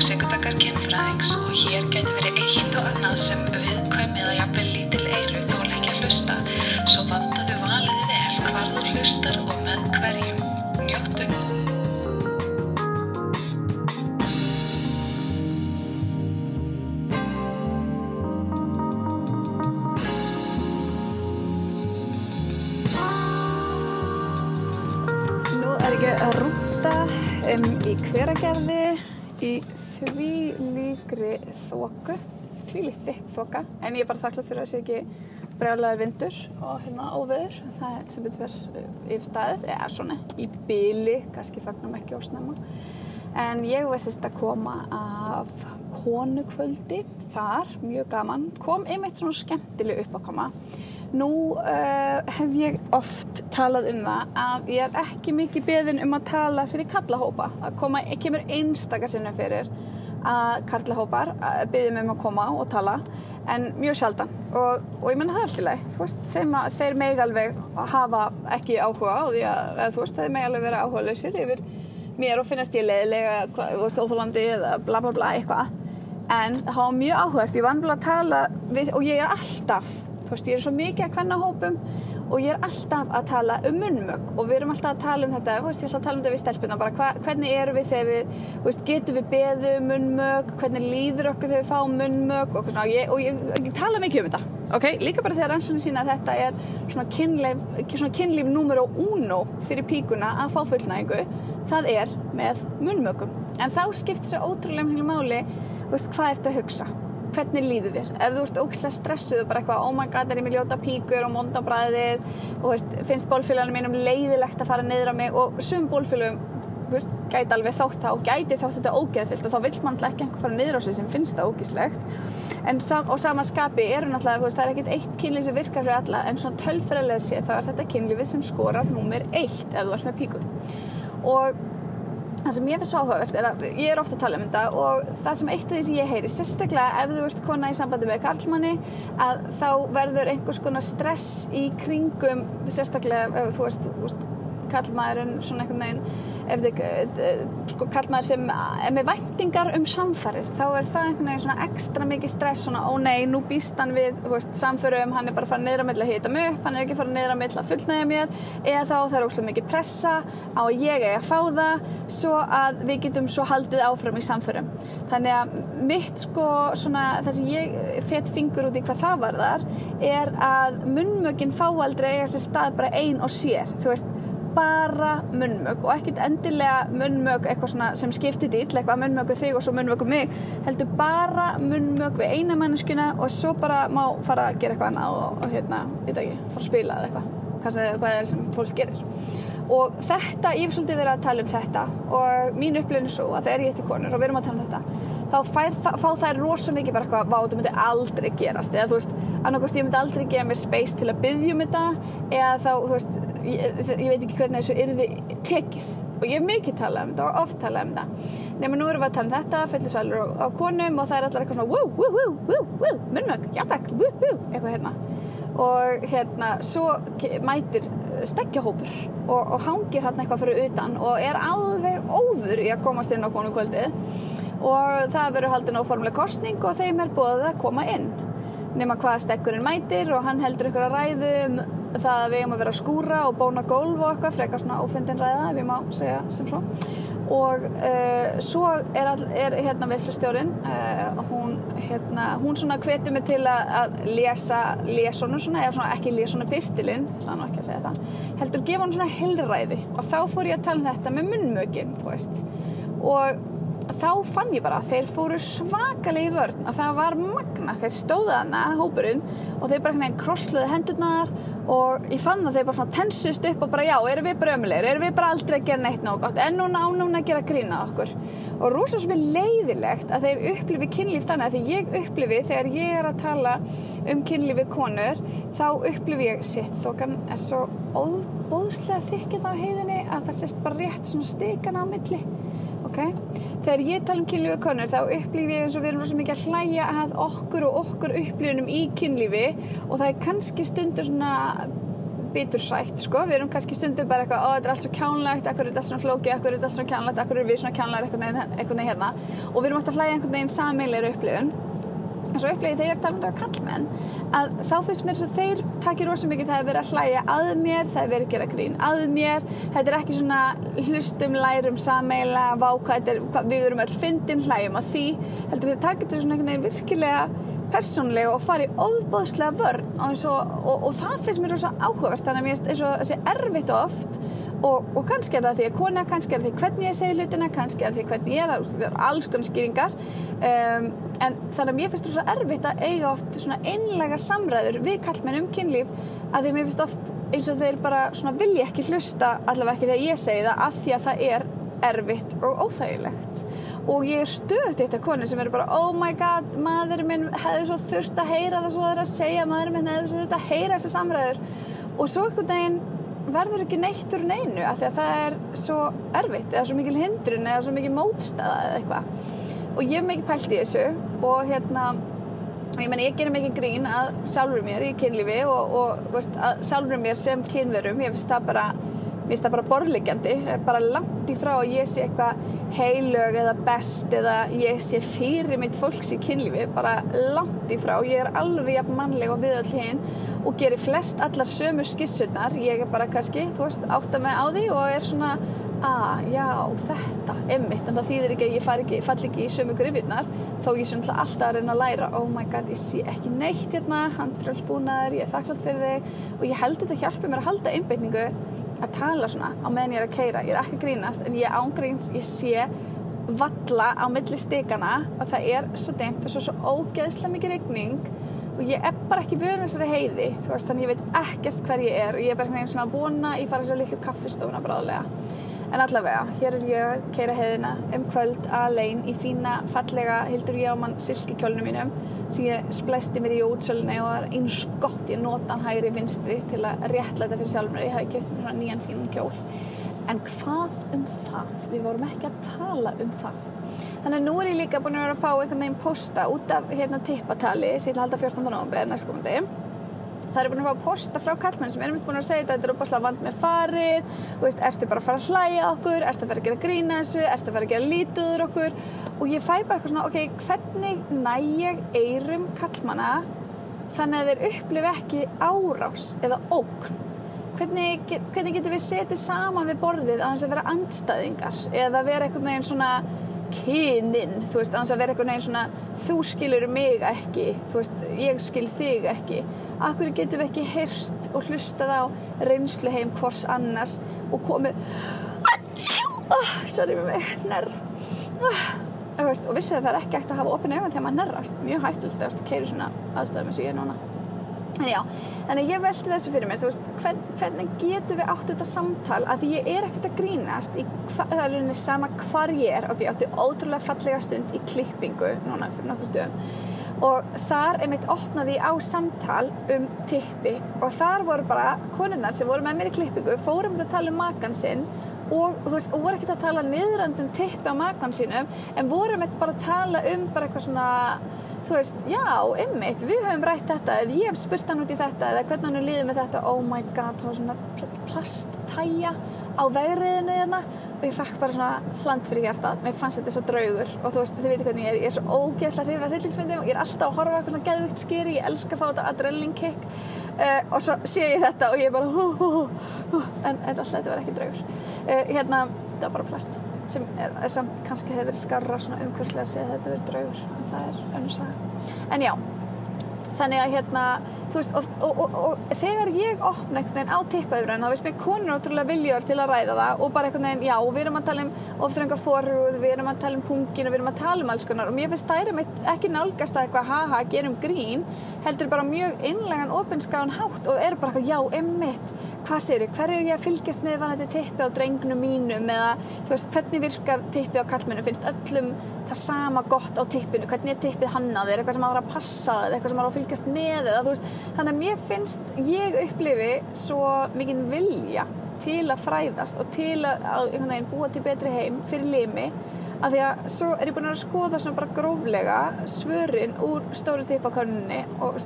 og sekundakar kynfræðings og hér gæti verið eitt og annað sem viðkvæm eða jafnvel lítil eyru þola ekki að hlusta, svo vandaðu valið vel hvar þú hlustar og með hverjum. Njóttu! Nú ég að rúnta í Hveragerði í þvílíkt þykk þoka, en ég bara þakklát fyrir að sé ekki brjálæður vindur og óveður, það sem betur fer yfirstaðið, eða svona í bili, kannski fagnum ekki of snemma. En ég var sérst að koma af konukvöldi þar, mjög gaman, kom einmitt svona skemmtileg uppákoma. Nú hef ég oft talað það að ég ekki mikið beðin að tala fyrir karlahópa. Það kemur einstaka sinnum fyrir að karlahópar biðja mig að koma og tala, en mjög sjaldan. Og ég meina það allt í lagi. Þeir mega alveg hafa ekki áhuga á því að þeir mega alveg vera áhugalausir yfir mér og finnast ég leiðilega óþolandi eða bla bla bla eitthvað. En það var mjög áhugavert. Ég var nefnilega að tala við, og ég alltaf ég svo mikið að kvennahópum og ég alltaf að tala munnmök og við alltaf að tala þetta, ég ætla að tala þetta við stelpurnar, bara hvernig erum við þegar við getum við beðið munnmök, hvernig líður okkur þegar við fáum munnmök og svona, og ég tala mikið þetta, líka bara þegar rannsóknir sýna að þetta svona kynlíf númer og uno fyrir píkuna að fá fullnægingu, það með munnmökum. En þá skiptir svo ótrúlega miklu máli, hvað ertu að hugsa? Hvernig líður þér? Ef þú ógeðslega stressuð bara eitthvað, oh my god, ég með ljóta píkur og vonda bragðið og finnst bólfélaganum mínum leiðilegt að fara niður á mig og sum bólfélögum gæti alveg þótt það og gæti þótt þetta ógeðfyllt og þá vill mann ekki einhver fara niður á sig sem finnst það ógeðslegt. En og sama skapi náttúrulega, það ekkert eitt kynlíf sem virkar fyrir alla, en svona tölfræðilega séð þá þetta kynlífið sem skorar númer 1 ef þú ert með píkur. Og það sem ég finnst svo áhugavert að ég ofta að tala þetta og það sem eitt af því sem ég heyri, sérstaklega ef þú ert kona í sambandi með karlmanni, að þá verður einhvers konar stress í kringum, sérstaklega ef þú ert karlmaðurinn svona einhvern veginn, ef karlmaður sem með væntingar samfarir, þá það einhvern veginn svona extra mikið stress, svona ó nei, nú býst hann við samförum, hann bara farinn niður á milli að hita mig upp, hann ekki farinn niður á milli að fullnægja mér, eða þá það óslega mikið pressa á að ég eigi að fá það, svo að við getum svo haldið áfram í samförum. Þannig að mitt svona, það sem ég fet fingur út í hvað það varðar, að munnmökin fá aldrei eiga sér stað bara ein og sér, bara munnmök og ekkert endilega munnmök eitthvað svona sem skiptir illa, eitthvað munnmök við þig og svo munnmök við mig, heldur bara munnmök við eina manneskjuna og svo bara má fara að gera eitthvað annað og fara að spila eða eitthvað, hvað sem fólk gerir. Og þetta, ég hef svolítið verið að tala þetta og mín upplifun svo að þegar ég hitti konur og við erum að tala þetta, þá fá þær rosa mikið bara eitthvað, vá, þetta myndi aldrei gerast, eða annarkost ég myndi aldrei gefa mér space til að biðja þetta, eða þá, ég veit ekki hvernig þessu yrði tekið og ég hef mikið talað þetta og oft talað þetta. Nema nú erum við að tala þetta, fullu salur á konum og það allar eitthvað svona, wú, wú, wú, wú, wú, munnmök, já takk, wú, wú, eitthvað Og svo mætir steggjahópur og hangir eitthvað fyrir utan og alveg óður í að komast inn á konukvöldið og það verður haldin óformleg kosning og þeim boðið að koma inn. Nema hvað steggurinn mætir og hann heldur einhverja ræðu það að við að vera að skúra og bóna gólf og eitthvað, frekar svona ófindin ræða ef ég má segja sem svo. Og svo veislustjórinn, hún svona hvetur mig til að lesa lesonu svona, eða svona ekki lesonu pistilinn, ætla nú ekki að segja það, heldur gefa hún svona heilræði og þá fór ég að tala þetta með munnmökin, Og þá fann ég bara að þeir fóru svakalega í vörn og það var magna, þeir stóðu þarna hópurinn og þeir bara krossluðu hendurnar og ég fann að þeir bara svona tensust upp og bara já, við bara ömulegir, við bara aldrei að gera neitt nógu gott, en núna að gera grína okkur. Og rosa sem leiðilegt að þeir upplifi kynlíf þannig, því ég upplifi þegar ég að tala kynlíf við konur, þá upplifi ég þokan svo óboðslega þykkin á heiðinni að það sést bara rétt svona stikan á milli. Þegar ég tala kynlíf við konur þá upplifi ég eins og við erum rosa mikið að hlæja að okkur og okkar upplifunum í kynlífi og það kannski stundur svona bitursætt, sko. Við erum kannski stundum bara eitthvað, þetta er allt svo kjánlegt, akkur er þetta allt svona flókið, akkur er þetta allt svona kjánlegt, akkur er við svona kjánlegar einhvern veginn hérna. Og við erum alltaf að hlæja einhvern veginn sameiginlegri upplifun. En svo upplifið þegar ég er talandi á karlmenn, að þá finnst mér svo þeir taki rosa mikið, það verið að hlæja að mér, það verið að gera grín að mér. Þetta er ekki svona hlustum, lærum sameiginlega, vá hvað þetta er, við erum öll fyndin, hlæjum að því. Heldur þeir taki þetta svona einhvern veginn virkilega persónulega og fara í ofboðslega vörn og það finnst mér rosa áhugavert, þannig að mér finnst eins og það sé erfitt oft. Og kannski það því ég kona, kannski það því hvernig ég segi hlutina, kannski það því hvernig ég það alls konar skýringar. En þannig að mér finnst rosa erfitt að eiga oft svona einlægar samræður við karlmenn kynlíf, að því mér finnst oft eins og þeir bara svona vilja ekki hlusta, allavega ekki þegar ég segi það, af því að það er erfitt og óþægilegt. Og ég stöðugt eitt af konum sem bara oh my god, maðurinn minn hefði svo þurft að heyra það svo það að segja, maðurinn minn hefði svo þurft að heyra þessar samræður. Og svo einhvern veginn verður ekki neitt úr neinu af því að það er svo erfitt eða svo mikil hindrun eða svo mikil mótstaða eða eitthvað og ég hef mikið pælt í þessu og ég gerir mikið grín að sjálfri mér í kynlífi og að sjálfri mér sem kynverum, ég finnst það bara borðliggjandi, bara langt í frá að ég sé eitthvað heilög eða best eða ég sé fyrir mitt fólks í kynlífi, bara langt í frá, ég alveg jafn mannleg og við öll hin og gerir flest allar sömu skissurnar, ég bara kannski, átta mig á því og svona, já, þetta einmitt, en það þýðir ekki að ég falli ekki í sömu gryfjurnar, þó ég svona alltaf að reyna að læra, oh my god, ég sé ekki neitt hérna, handfrjálsbúnaður, ég þakklátt fyrir þig og ég held þetta hjálpi mér að halda einbeitingu að tala svona á meðan ég að keyra, ég ekki að grínast, en ég ángríns, ég sé valla á milli stikana að það svo dimmt og svo ógeðslega mikið rigning og ég bara ekki vön þessari heiði, þannig ég veit ekkert hver ég og ég bara svona að vona, ég fara svo litlu kaffistofuna bráðlega. En allavega, hér ég að keyra heiðina kvöld alein í fína, fallega Hildur Jámann silkikjólnum mínum sem ég splæsti mér í útsölunni og var eins gott ég nota hann hægri vinstri til að réttlæta fyrir sjálf mér, ég hafði keypt mér svona nýjan fínan kjól. En hvað það? Við vorum ekki að tala það. Þannig að nú ég líka búin að vera að fá einhvern veginn pósta út af tippatali sem ég ætla að halda 14. nóvember næstkomandi. Það búin að fá posta frá karlmenn sem búin að segja þetta óbáslega vant með farið, ertu bara að fara að hlæja okkur, ertu að fara að gera grína þessu, ertu að fara að gera lítið úr okkur og ég fæ bara eitthvað svona, hvernig næ ég eyrum karlmanna þannig að þeir upplifi ekki árás eða ógn? Hvernig getum við setið saman við borðið án þess að vera andstæðingar eða vera einhvern veginn svona kynin, án þess að vera einhvern veginn svona þú skilur mig ekki, ég skil þig ekki, af hverju getum við ekki heyrt og hlustað á reynsluheim hvors annars og komið sorry með mig, og vissu það er ekki hægt að hafa opin augun þegar maður nerrar, mjög hættulegt að keyra svona aðstæðum eins og ég núna. Já, þannig að ég velti þessu fyrir mér, hvernig getum við átt þetta samtal af því ég ekkert að grínast það rauninni sama hvar ég ég átti ótrúlega fallega stund í klippingu núna fyrir nokkrum dögum og þar einmitt opnaði ég á samtal tippi og þar voru bara konurnar sem voru með mér í klippingu fórum að tala makann sinn og voru ekkert að tala niðrandi tippi á makann sínum en voru bara að tala bara eitthvað svona já, einmitt, við höfum rætt þetta eða ég hef spurt hann út í þetta eða hvernig hann líður með þetta, oh my god, það var svona plasttæja á vegriðinu hérna og ég fekk bara svona hland fyrir hjartað, mér fannst þetta svo draugur og þið veitir hvernig ég svo ógeðslega hrifin af hryllingsmyndum og ég alltaf að horfa eitthvað svona geðveikt skeri, ég elska að fá þetta adrenaline kick og svo sé ég þetta og ég bara en alltaf þetta var ekki draugur þetta var bara plast sem samt kannski hefði verið skarra svona umhverfislega að segja að þetta verið draugur en það önnur saga. En já, þannig að og þegar ég opna einhvern veginn á tippaöfrun þá mér konur ótrúlega viljugar til að ræða það og bara einhvern veginn, já, við erum að tala ofþrönga forhúð, við erum að tala pungin og við erum að tala alls konar og mér finnst þær ekki nálgast að eitthvað haha, gerum grín heldur bara mjög einlægan opinskáan hátt og bara eitthvað, já, einmitt hvað segir ég, hverju ég að fylgjast með vanandi tippi á drengnum mínum eða hvernig virkar tippi á karlmennum, finnst öllum það sama gott á tippinu, hvernig tippið hannað eitthvað sem maður að passa eða eitthvað sem maður að fylgjast með eða þannig að mér finnst ég upplifi svo mikinn vilja til að fræðast og til að búa til betri heim fyrir limi af því að svo ég búin að skoða svona bara gróflega svörin úr stóru tippakönninni og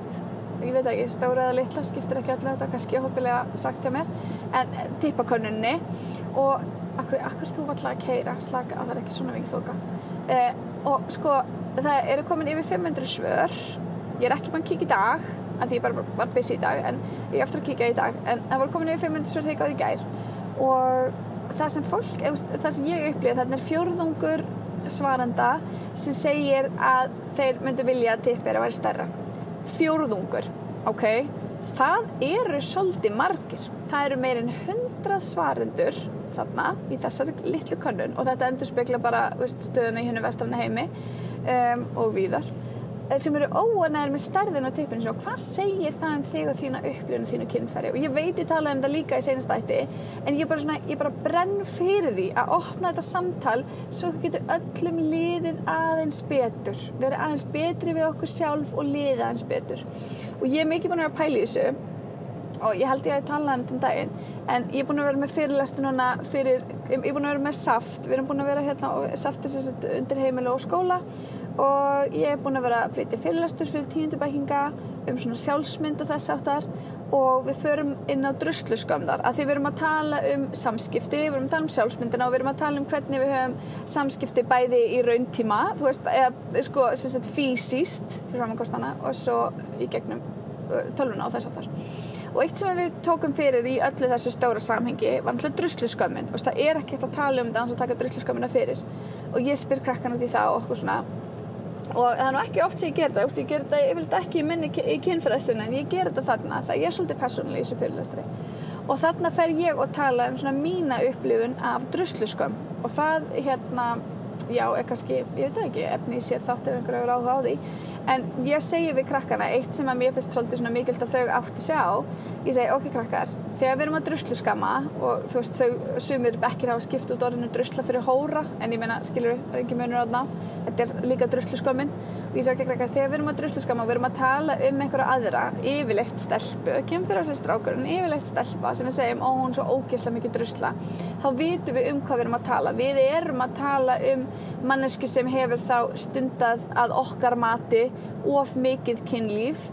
ég veit ekki, stóra eða litla, skiptir ekki öllu, þetta kannski óheppilega sagt hjá mér, en tippa könnunni og akkur þú alltaf að keyra, slaka að það ekki svona mikið þoka. Og sko, það komin yfir 500 svör, ég ekki búin að kíkja í dag, af því ég bara var busy í dag, en ég eftir að kíkja í dag, en það komin yfir 500 svör þegar ég gáði í gær. Og það sem ég upplifði, þarna fjórðungur svarenda sem segir að þeir myndu vilja að tippið væri stærra. Fjórðungur, okay. Það eru svolítið margir. Það eru meira en 100 svarendur þarna í þessari litlu könnun og þetta endurspeglar bara stöðuna í hinum vestræna heimi og víðar sem eru óánægðir með stærðina á tippinu og hvað segir það þig og þína upplifun og þínu kynfæri og ég veit ég talaði það líka í seinasta þætti en ég bara brenn fyrir því að opna þetta samtal svo getur öllum liðið aðeins betur verið aðeins betri við okkur sjálf og liðið aðeins betur og ég mikið búin að pæla í þessu og ég held ég að tala um daginn en ég búin að vera með fyrirlestur núna fyrir, ég búin að vera með saft við búin að vera hérna og saft undir heimili og skóla og ég búin að vera að flytja fyrirlestur fyrir 10. bekkinga svona sjálfsmynd og þess áttar og við förum inn á drusluskömmdar af því við erum að tala samskipti, við erum að tala sjálfsmyndina og við erum að tala hvernig við höfum samskipti bæði í rauntíma, þú veist, eða sko, sem sagt, fysiskt, fyrir framan hvort annað og svo í gegnum tölvuna og þess háttar. Og eitt sem við tókum fyrir í öllu þessu stóra samhengi var náttúrulega drusluskömmin. Það ekki hægt að tala þetta án að taka drusluskömmina fyrir. Og ég spyr krakkan út í það og okkur svona. Og það nú ekki oft sem ég geri það. Ég geri það yfirleitt ekki í minni í kynfræðslunni, en ég geri þetta þarna. Það ég svolítið persónuleg í þessu fyrirlestri. Og þarna fer ég og tala svona mína upplifun af drusluskömm. Og það já, kannski, ég veit það ekki, efni í sér þátt ef einhver hefur áhuga á því. En ég segi við krakkana eitt sem að mér finnst svolítið svona mikilvægt að þau átti sig á. Ég segi, ok krakkar, þegar við erum að drusluskamma og þú veist, þau sumir bekkir hafa skipt út orðinu drusla fyrir hóra, en ég meina, skilur við, það ekki munur þarna. Þetta líka drusluskömmin. Og ég segi, ok krakkar, þegar við erum að drusluskamma og við erum að tala einhverja aðra, yfirleitt stelpu, kemur á sig strákurinn, yfirleitt stelpa sem við segjum, hún svo ógeðslega mikið drusla. Þá vitum við hvað við erum að tala. Við erum að tala manneskju sem hefur þá stundað að okkar mati of mikið kynlíf,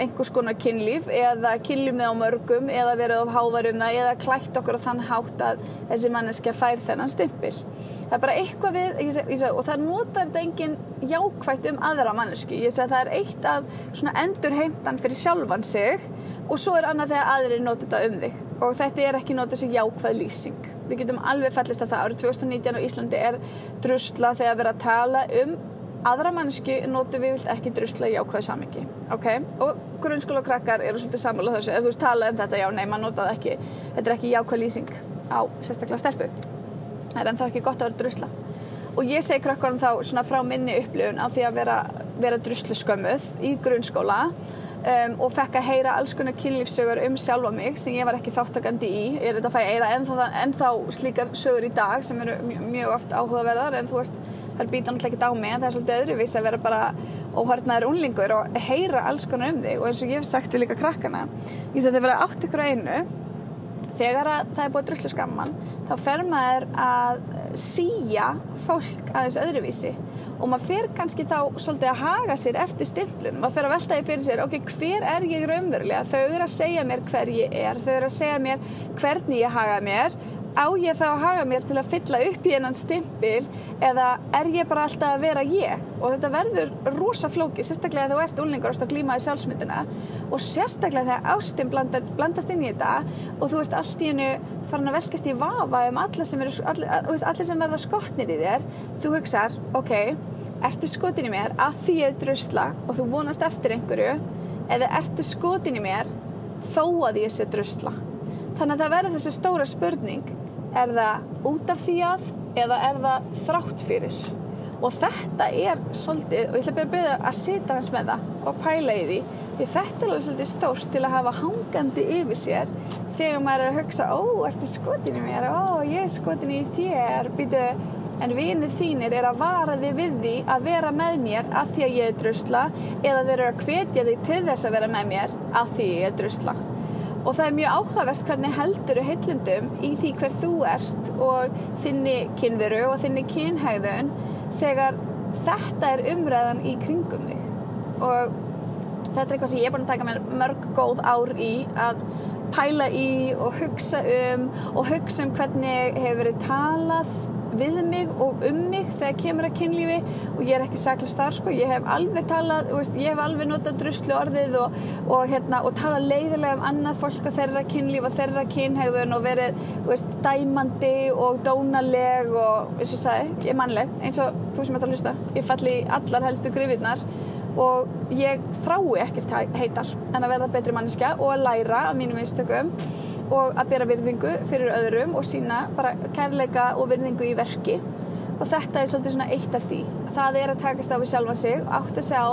einhvers konar kynlíf eða kynlíf með á mörgum eða verið of hávær það eða klætt okkur á þann hátt að þessi manneskja fær þennan stimpil. Það bara eitthvað við, ég segi, og það notar þetta enginn jákvætt aðra mannesku. Ég segi það eitt að svona endurheimtan fyrir sjálfan sig og svo annað þegar aðrir nota þetta þig. Og þetta ekki notað sem jákvæð lýsing. Við getum alveg fallist að það árið 2019 á Íslandi drusla þegar við að tala aðra mannesku notum við ekki drusla í jákvæðu samhengi. Okay? Og grunnskólakrakkar svolítið sammála þessu. Ef þú tala þetta, já, nei, maður notaði ekki. Þetta ekki jákvæð lýsing á sérstaklega stelpu. Það ennþá ekki gott að vera drusla. Og ég segi krökkunum þá svona frá minni upplifun af því að vera drusluskömmuð í grunnskóla og fekk að heyra alls konar kynlífssögur sjálfa mig sem ég var ekki þátttakandi í. Ég þetta að fæ að heyra ennþá slíkar sögur í dag sem eru mjög oft áhugaverðar en þú veist, þær bíta náttúrulega ekkert á mig en það svolítið öðruvísi að vera bara óharðnaður unglingur og heyra alls konar þig og eins og ég hef sagt við líka krakkana. Ég segi þið vera átt ykkur á einu. Þegar það búið að drusluskamma mann, þá fer maður að sía fólk aðeins öðruvísi og maður fer kannski þá svolítið að haga sér eftir stimplunum. Maður fer að velta því fyrir sér, ok, hver ég raunverulega? Þau eru að segja mér hver ég þau eru að segja mér hvernig ég haga mér, á ég þá að haga mér til að fylla upp í þennan stimpil eða ég bara alltaf að vera ég? Og þetta verður rosa flókið, sérstaklega þegar þú ert unglingur og glíma við sjálfsmyndina og sérstaklega þegar ástin blandast inn í þetta og þú ert allt í einu farin að velkast í vafa alla sem verða skotnir í þér. Þú hugsar, ok, ertu skotin í mér af því ég drusla og þú vonast eftir einhverju eða ertu skotin í mér þó að ég sé drusla? Þannig að það verður þessi stóra spurning, það út af því að eða það þrátt fyrir? Og þetta svolítið, og ég ætla að byrja að sitja hans með það og pæla í því, því þetta alveg svolítið stórt til að hafa hangandi yfir sér þegar maður að hugsa, ertu skotin í mér? Ég skotin í þér, bíddu, en vinir þínir að vara þig við því að vera með mér af því að ég drusla eða þeir eru að hvetja þig til þess að vera með mér af því ég drusla. Og það mjög áhugavert hvernig heldurðu heillindum í því hver þú ert og þinni kynveru og þinni kynhegðun þegar þetta umræðan í kringum þig. Og þetta er eitthvað sem ég er búin að taka mér mörg góð ár í að pæla í og hugsa um hvernig hefur verið talað við mig og mig þegar kemur að kynlífi og ég ekki saklaus þar sko, ég hef alveg talað, ég hef alveg notað druslu orðið og talað leiðilega annað fólk og þeirra kynlíf og þeirra kynhegðun og verið dæmandi og dónaleg og eins og sagði, ég mannleg eins og þú sem ert að hlusta, ég falli í allar helstu gryfjurnar og ég þrái ekkert heitar en að verða betri manneskja og að læra af mínum einstökum og að bera virðingu fyrir öðrum og sýna bara kærleika og virðingu í verki og þetta svolítið svona eitt af því það að takast á við sjálfan sig og átta sig á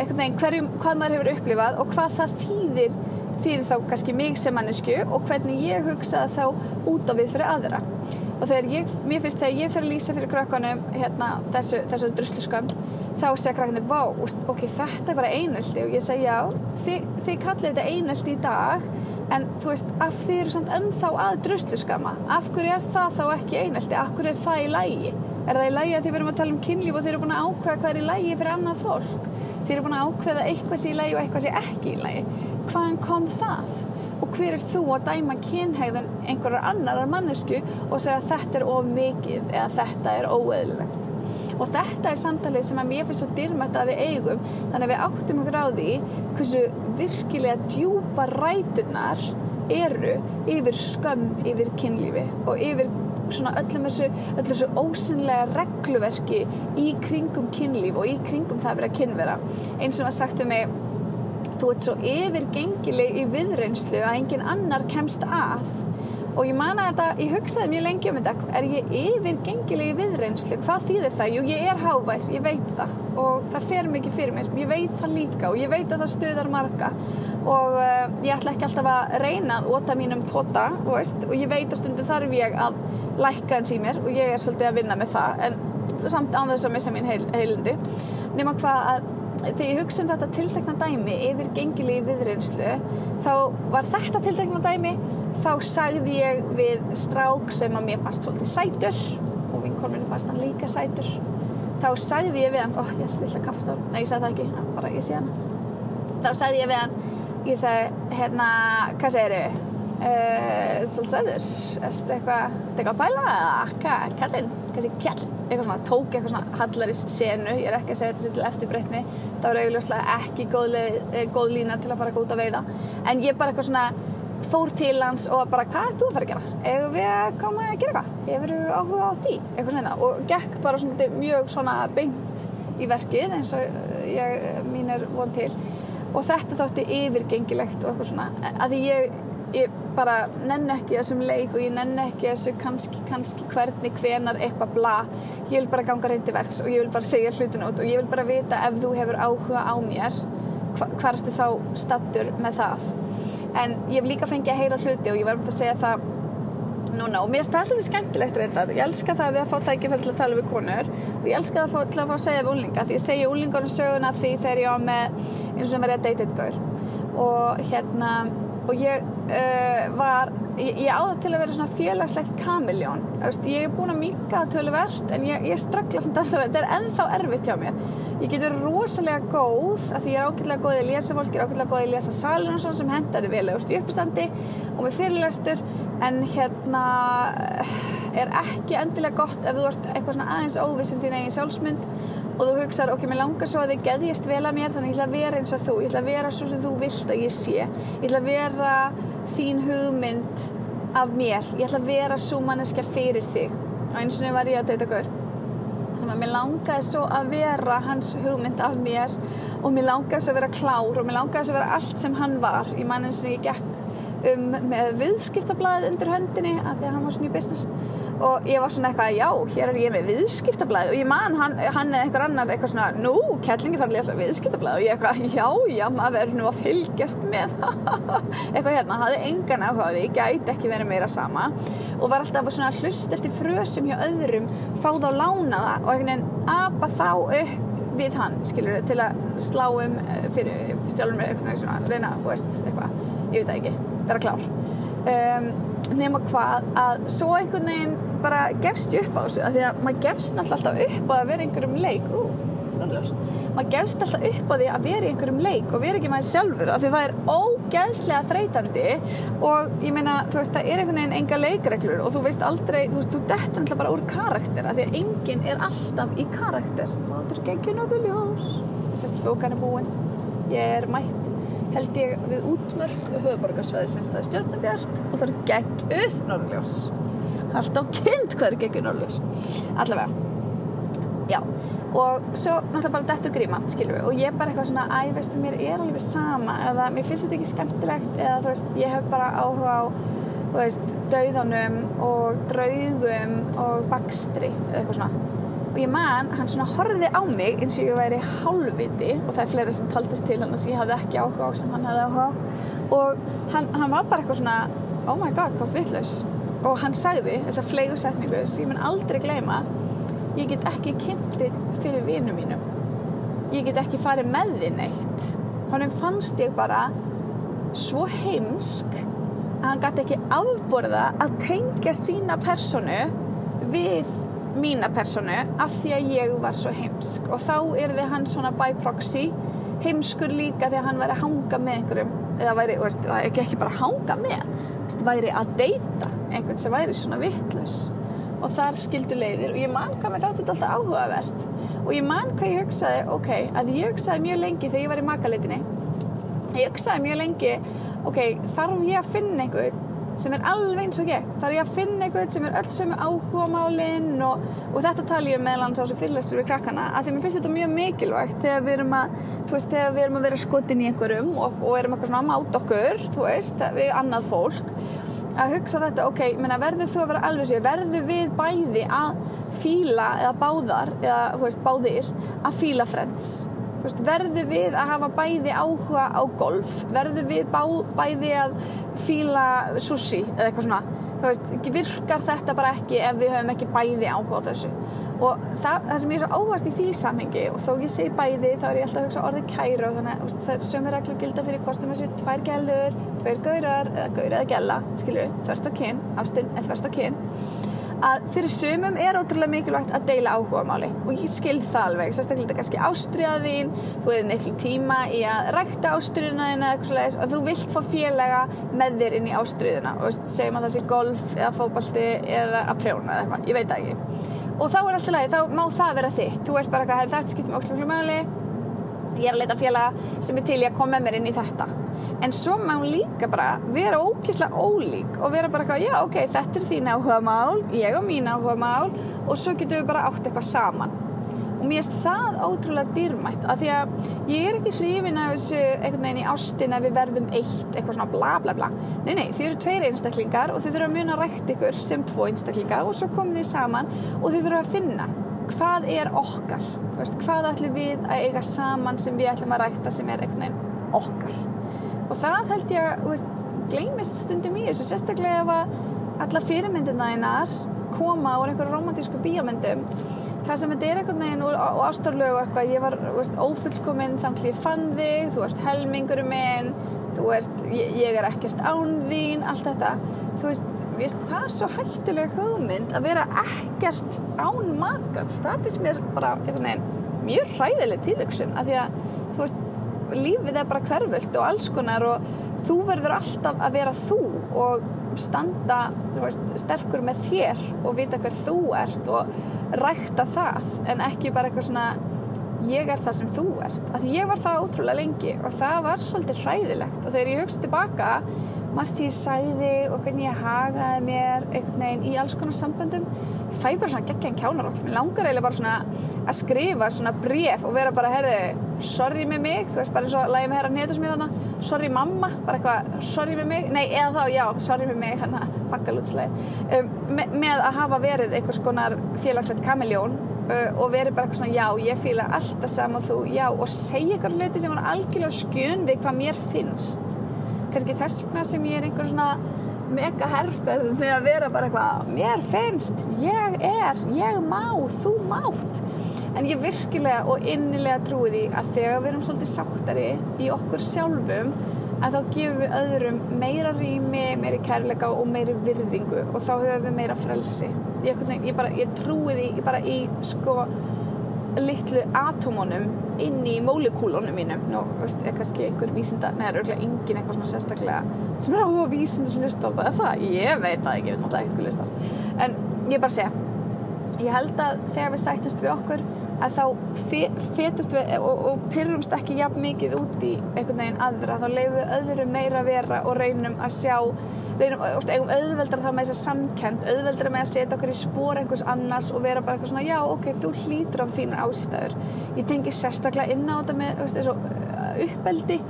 einhvern veginn hvað maður hefur upplifað og hvað það þýðir fyrir þá kannski mig sem mannesku og hvernig ég hugsa þá út á við fyrir aðra og þegar mér finnst þegar ég fer að lýsa fyrir krökkunum þessu drusluskömm þá segja krakkarnir, vá, ok, þetta bara einelti og ég segi já, þið kallið þetta einelti í dag en þú af því eru samt ennþá að drusluskama af hverju það þá ekki einelti af hverju það í lagi er það í lagi að þið verum að tala um kynlíf og þið eru búin að ákveða hvað í lagi fyrir annað fólk þið eru búin að ákveða eitthvað sé í lagi og eitthvað sé ekki í lagi hvaðan kom það og hver þú að dæma kynhegðun einhverrar annarrar mannesku og segja þetta of mikið eða þetta óeðlilegt og þetta samtalið sem að mér finnst svo dýrmætt að við eigum þannig að við áttum okkur á því hversu virkilega djúpar ræturnar eru yfir skömm yfir kynlífi og yfir svona öllu þessu ósynlega regluverki í kringum kynlíf og í kringum það að vera kynvera eins og var sagt við mig þú svo yfirgengileg í viðreynslu að enginn annar kemst að og ég man að þetta, ég hugsaði mjög lengi þetta, ég yfirgengileg í viðreynslu, hvað þýðir það? Jú, ég hávær, ég veit það og það fer mikið fyrir mér, ég veit það líka og ég veit að það stuðar marga og ég ætla ekki alltaf að reyna að ota mínum tóta, og ég veit að stundum þarf ég að lækka hans í mér og ég svolítið að vinna með það en samt án þess að missa mín heilindi nema hvað að þegar ég hugsa þetta tiltekna dæmi yfirgengilegi viðreynslu þá var þetta tiltekna dæmi þá sagði ég við strák sem að mér fannst svolítið sætur og vinkonu minni fannst hann líka sætur þá sagði ég við hann ég ætla að kaffast á hann, nei ég sagði það ekki bara ég sé hann þá sagði ég við hann, ég sagði hérna, hvað segirðu? Svolítið sætur, ertu eitthvað að bæla eða kallinn? Tók eitthvað svona hallarís senu ég ekki að segja þetta sér til eftirbreytni það var augljóslega ekki góð lína til að fara út að veiða en ég bara eitthvað svona fór til hans og bara hvað þú að fara að gera? Eigum við að koma að gera eitthvað? Hefur þú áhuga á því? Eitthvað svona og gekk bara svona mjög svona beint í verkið eins og mín von til og þetta þótti yfirgengilegt og eitthvað svona að því ég bara nenni ekki þessum leik og ég nenni ekki þessu kannski hvernig, hvenar, eitthvað bla ég vil bara ganga hreint til verks og ég vil bara segja hlutina út og ég vil bara vita ef þú hefur áhuga á mér hvar ertu þá staddur með það en ég hef líka fengið að heyra hluti og ég var að segja það núna og mér það svolítið skemmtilegt reyndar ég elska það að við að fá tækifæri til að tala við konur og ég elska það til að fá að segja við unglinga því ég segi unglingunum söguna af því þegar ég var með eins og var ég að deyta einn gaur og og ég áður til að vera svona félagslegt kameljón ég búin að minnka það töluvert en ég ströggla alltaf þetta ennþá erfitt hjá mér ég get verið rosalega góð af því ég ágætlega góð í að lesa fólk ég ágætlega góð í að lesa salinn og svona sem hendaði vel í uppistandi og með fyrirlestur en ekki endilega gott ef þú ert eitthvað svona aðeins óviss um þín eigin sjálfsmynd og þú hugsar, ok, mér langar svo að þið geðjist vel að mér þannig ég ætla að vera eins og þú ég ætla að vera svo sem þú vilt að ég sé ég ætla að vera þín hugmynd af mér ég ætla að vera svo manneskja fyrir þig og eins og var ég að deyta gaur sem að mér langaði svo að vera hans hugmynd af mér og mér langaði svo að vera klár og mér langaði svo að vera allt sem hann var ég man eins og ég gekk með viðskiptablaðið undir höndinni af því að hann var svona í business og ég var svona eitthvað, já, hér ég með viðskiptablaðið og ég man hann eða einhver annar eitthvað svona, nú, kellingi fara að lesa viðskiptablaðið og ég eitthvað, já, maður verður nú að fylgjast með eitthvað hafði engan áhuga á því, gæti ekki verið meira sama og var alltaf svona hlust eftir frösum hjá öðrum fá þá lánaða og einhvern veginn apa þá upp við hann, til að slá fyrir sjálfum mér eitthvað svona, reyna, eitthvað, ég veit ekki, vera klár nema hvað að svo einhvern veginn bara gefst ég upp á þessu af því að maður gefst náttúrulega alltaf upp á að vera einhverjum leik alveg maður gefst alltaf upp á því að vera í einhverjum leik og vera ekki maður sjálfur af því það ógeðslega þreytandi og ég meina þú veist það einhvern veginn engar leikreglur og þú veist aldrei þú veist þú dettur alltaf bara úr karakter af því að enginn alltaf í karakter og þú geggju nokkuð ljós sérst þokan búin ég mætt held ég við útmörk höfuðborgarsvæðisins það stjörnubjart og það geggjuð norðurljós alltaf kind hvað geggjuð norðurljós allavega já og svo náttúrulega bara dettu gríma skilur við og ég bara eitthvað svona æ veistu mér alveg sama eða mér finnst þetta ekki skemmtilegt eða þú veist ég hef bara áhuga á þú veist dauðanum og draugum og bakstri eða eitthvað svona og ég man hann svona horfði á mig eins og ég væri hálfviti og það fleiri sem taldist til hann að ég hafði ekki áhuga á sem hann hafði áhuga á og hann var bara eitthvað svona oh my god hvað vitlaus og hann sagði þessa fleygu setningu sem ég mun aldrei gleyma ég get ekki kynnt þig fyrir vinum mínum ég get ekki farið með þig neitt honum fannst ég bara svo heimsk að hann gat ekki afborða að tengja sína persónu við mína persónu af því að ég var svo heimsk og þá yrði hann svona by proxy heimskur líka því að hann væri að hanga með einhverjum eða væri, veist, ekki bara hanga með veist, væri að deyta einhvern sem væri svona vitlaus og þar skildu leiðir og ég man hvað með þátti þetta alltaf áhugavert og ég man hvað ég hugsaði okay, að ég hugsaði mjög lengi þegar ég var í makaleitinni ég hugsaði mjög lengi okay, þarf ég að finna einhvern sem alveg eins og ég þar ég að finna eitthvað sem öll sömu áhugamálin og þetta tala ég meðal annars á þessu fyrirlestur við krakkana af því mér finnst þetta mjög mikilvægt þegar við erum að þú veist þegar við erum að vera skotin í einhverjum og erum eitthvað svona að máta okkur þú veist við annað fólk að hugsa þetta okay menna verður þú að vera alveg sér verður við bæði að fíla eða báðar eða þú veist báðir að fíla friends verðum við að hafa bæði áhuga á golf, verðum við bæði að fíla sushi eða eitthvað svona, þú veist virkar þetta bara ekki ef við höfum ekki bæði áhuga á þessu og það sem ég svo áhugast í því samhengi og þó ég segi bæði þá ég alltaf að hugsa orðið kæru þannig að það sömu reglur gilda fyrir hvort sem þessu tvær gælur, tveir gaurar eða gaur eða gælla, skilur við, þvert á kyn, ástin eða þvert á kyn að fyrir sumum ótrúlega mikilvægt að deila áhugamáli og ég skil það alveg sérstaklega þetta kannski ástríða þín þú hefur miklu tíma í að rækta ástríðuna þína eða eitthvað svoleiðis og þú vilt fá félaga með þér inn í ástríðuna og veist, segjum að það sé golf eða fótbolti eða að prjóna eða eitthvað, ég veit það ekki og þá allt í lagi, þá má það vera þitt þú bara eitthvað, þetta skiptir mig ótrúlega máli ég að leita félaga sem til í að koma með mér inn í þetta en svo má líka bara vera ógeðslega ólík og vera bara eitthvað, já ok, þetta þín áhugamál, ég mín áhugamál og svo getum við bara átt eitthvað saman og mér finnst það ótrúlega dýrmætt af því að ég ekki hrifin af þessu einhvern veginn í ástin að við verðum eitt, eitthvað svona bla bla bla nei, þið eru tveir einstaklingar og þið þurfa að muna rækta ykkur sem tvo einstaklingar og svo komið þið saman og þið þurfa að finna hvað okkar þú veist, hvað ætlum við að eiga saman sem við ætlum að rækta sem einhvern veginn okkar og það held ég að gleymist stundum í þessu sérstaklega ef að allar fyrirmyndirnar þínar koma úr einhverjum rómantísku bíómyndum þar sem þetta einhvern veginn og ástarlög og eitthvað ég var ófullkomin þangað til ég fann þig þú ert helmingurinn minn þú ert, ég ekkert án þín allt þetta þú veist, það svo hættuleg hugmynd að vera ekkert án makans það finnst mér bara einhvern veginn mjög hræðileg tilhugsun af því að þú veist lífið bara hverfult og alls konar og þú verður alltaf að vera þú og standa sterkur með þér og vita hver þú ert og rækta það en ekki bara eitthvað svona ég það sem þú ert af því ég var það ótrúlega lengi og það var svolítið hræðilegt og þegar ég hugsa tilbaka margt sem ég sagði og hvernig ég hagaði mér einhvern veginn í alls konar samböndum ég fæ bara svona geggjaðan kjánaroll mér langar eiginlega bara svona að skrifa svona bréf og vera bara heyrðu sorry með mig þú veist bara eins og lagið með herra hnetus mér þarna sorry mamma bara eitthvað sorry með mig nei eða þá já sorry með mig hérna bakkalútslega með að hafa verið einhvers konar félagslegt kameljón og verið bara eitthvað svona já ég fíla alltaf sama og þú já og segja ykkur hluti sem voru algjörlega skjön við hvað mér finnst kannski þess vegna sem ég einhver svona mega herferð með að vera bara eitthvað mér finnst, ég má, þú mátt en ég virkilega og innilega trúi því að þegar við erum svolítið sáttari í okkur sjálfum að þá gefum við öðrum meira rými, meiri kærleika og meiri virðingu og þá höfum við meira frelsi ég trúi því bara í sko litlu atomunum inn í mólekúlunum mínum. Nú, veist, kannski einhver vísinda, neða, örugglega engin eitthvað svona sérstaklega sem áhuga á vísindum sem hlusta á það. Ég veit það ekki, ég veit náttúrulega eitthvað hlusta. En ég bara segja, ég held að þegar við sættumst við okkur, að þá fetumst við og pirrumst ekki jafn mikið út í einhvern veginn aðra, þá leyfum við öðrum meira að vera og reynum að sjá, eigum auðveldara þá með þessa samkennd, auðveldara með að setja okkur í spor einhvers annars og vera bara eitthvað svona, já, ok, þú hlýtur af þínar ástæður. Ég tengi sérstaklega inn á þetta með, eins og uppeldi.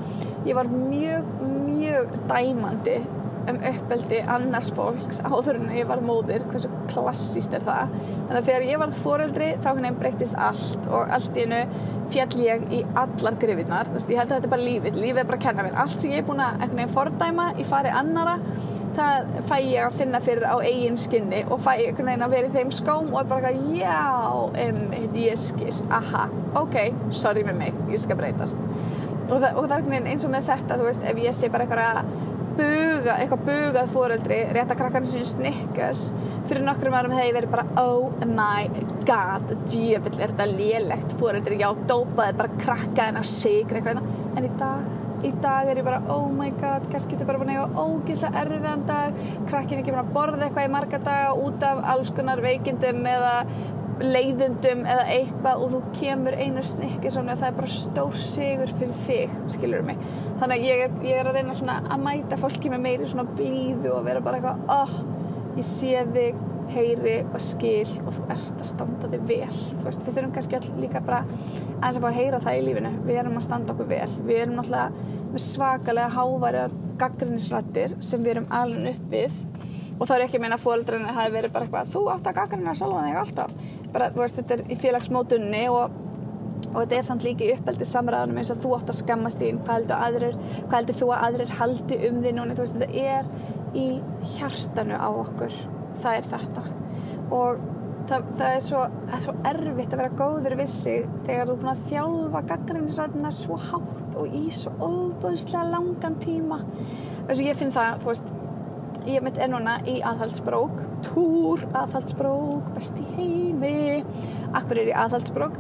Ég var mjög dæmandi uppeldi annars fólks áður en ég var móðir, hversu klassískt það. Þannig að þegar ég varð foreldri þá breyttist allt og allt í einu féll ég í allar gryfjurnar. Ég held að þetta bara lífið bara að kenna mér. Allt sem ég búin að fordæma í fari annara, það fæ ég að finna fyrir á eigin skinni og fæ að vera í þeim skóm og bara já, ég skil, aha, ok, sorry með mig, ég skal breytast. Og það eins og með þetta, þú veist, ef ég sé bara eitthvað bugað foreldri rétta krakkarnir sínu snikkas fyrir nokkrum árum þegar ég verið bara oh my god, djöfull þetta lélegt foreldri, já, dópaði bara krakkaðinn á sigri eitthvað. En í dag ég bara oh my god, kannski þetta bara búin að eiga ógeðslega erfiðan dag, krakkinn ekki búin að borða eitthvað í marga daga út af alls konar veikindum eða leiðundum eða eitthvað og þú kemur einu snikki svona og það bara stór sigur fyrir þig, skilurðu mig. Þannig að ég að reyna svona að mæta fólki með meiri svona blíðu og vera bara eitthvað, ég sé þig, heyri og skil og þú ert að standa þig vel. Þú veist, við þurfum kannski öll líka bara aðeins að fá að heyra það í lífinu. Við erum að standa okkur vel. Við erum náttúrulega með svakalega háværar gagnrýnisraddir sem við erum alin upp við. Og þá ekki að meina að foreldrarnir hafi verið bara eitthvað, þú átt að gagnrýna sjálfan þig alltaf. Bara, þú veist, þetta í félagsmótunni og þetta samt líka í uppeldi samræðunum eins og þú átt að skammast þín, hvað heldur þú að aðrir haldi þig núna, þú veist, þetta í hjartanu á okkur, það þetta. Og það svo erfitt að vera góður við sig þegar þú búin að þjálfa gagnrýnisraddirnar svo hátt og í svo óbóðslega langan tíma. Þessu, ég finn það, þú veist, ég mitt núna í aðhaldsbrók, aðhaldsbrók, best í heimi. Af hverju í aðhaldsbrók?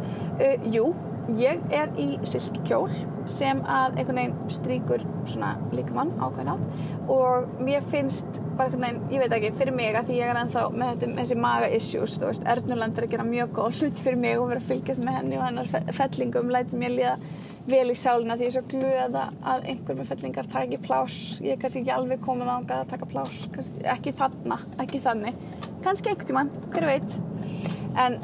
Jú, ég í silkikjól sem að einhvern veginn strýkur svona líkamann ákveðin hátt og mér finnst bara einhvern veginn, ég veit ekki, fyrir mig að því ég ennþá með þessi maga issues, þú veist, Ernuland að gera mjög góð hlut fyrir mig og vera að fylgjast með henni og hennar fellingum, lætur mér líða vel í sálina því ég svo glöð að einhver með fellingar taki pláss. Ég kannski ekki alveg komin þangað að taka pláss, kannski ekki þannig, kannski einhvern tímann, hver veit. En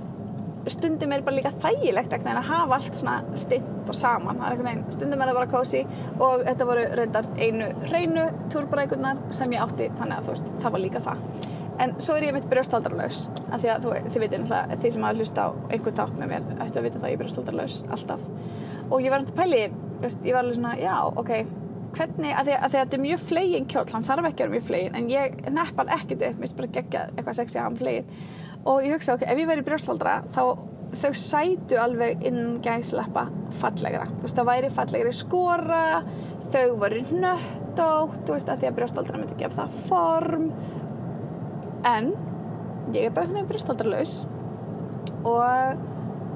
stundum bara líka þægilegt að hafa allt svona stint og saman, það stundum það bara kósí og þetta voru reyndar einu hreinu túrbrækurnar sem ég átti, þannig að þú veist, það var líka það. En svo ég mitt brjósthaldarlaus, af því að þið vitið náttúrulega, þið sem hafa hlustað á einhvern þátt með mér, ættu að vita það að ég brjósthaldarlaus alltaf. Og ég var að pæla í, veist, ég var alveg svona, já, ok, hvernig, af því að þetta mjög fleginn kjóll, hann þarf ekki að mjög fleginn, en ég neppa hann ekkert upp, mér bara geggjað eitthvað sexy að hann fleginn. Og ég hugsa, ok, ef ég væri brjósthaldara, þá þau sætu alveg innan gæslappa fallegra. Þú veist, þá væri fallegri skora, þau voru hnöttótt, þú veist, af því að brjósthaldara myndi gefa það form. En ég bara brjósthaldaralaus og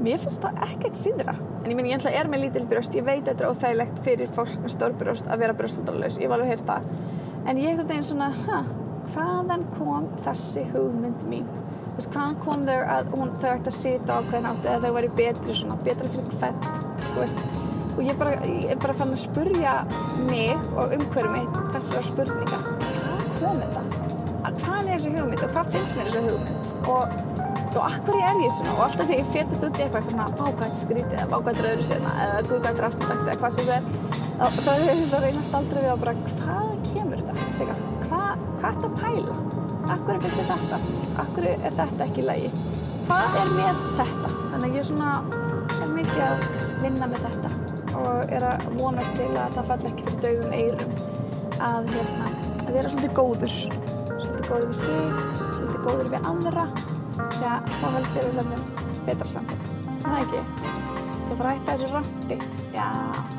mér finnst það ekkert síðra. En ég meina, ég náttúrulega með lítil brjóst, ég veit að þetta óþægilegt fyrir fólk með stór brjóst að vera brjósthaldaralaus, ég var alveg heyrt það. En ég einhvern veginn svona, hvaðan kom þessi hugmynd mín? Þú veist, hvaðan kom þau að þau ætti að sita á ákveðin hátt eða þau væri betri svona, betra fyrir hvern, þú veist. Og ég bara fann að spurja mig og umhverfi mitt þessara spurninga. Hvað með þetta? Hvað þessi hugmynd og hvað finnst mér þessi hugmynd? Og af hverju ég svona? Og alltaf þegar ég fétast út í eitthvað vákvæmt skrítið eða vákvæmt rauður sérna eða guðkvæmt rastlegt eða hvað sem það þá reynast aldrei við að bara hvaðan kemur þetta? Sika, hvað ertu að pæla? Af hverju finnst þér þetta snilt? Af hverju þetta ekki í lagi? Hvað með þetta? Þannig að ég svona mikið að vinna með þetta og að vonast til að það falli ekki fyrir daufum eyrum að, að vera svolítið góður við sig, svolítið góður við aðra. Því að þá heldur við betra saman. Það ekki. Þú fara að hætta þessu ranti. Já.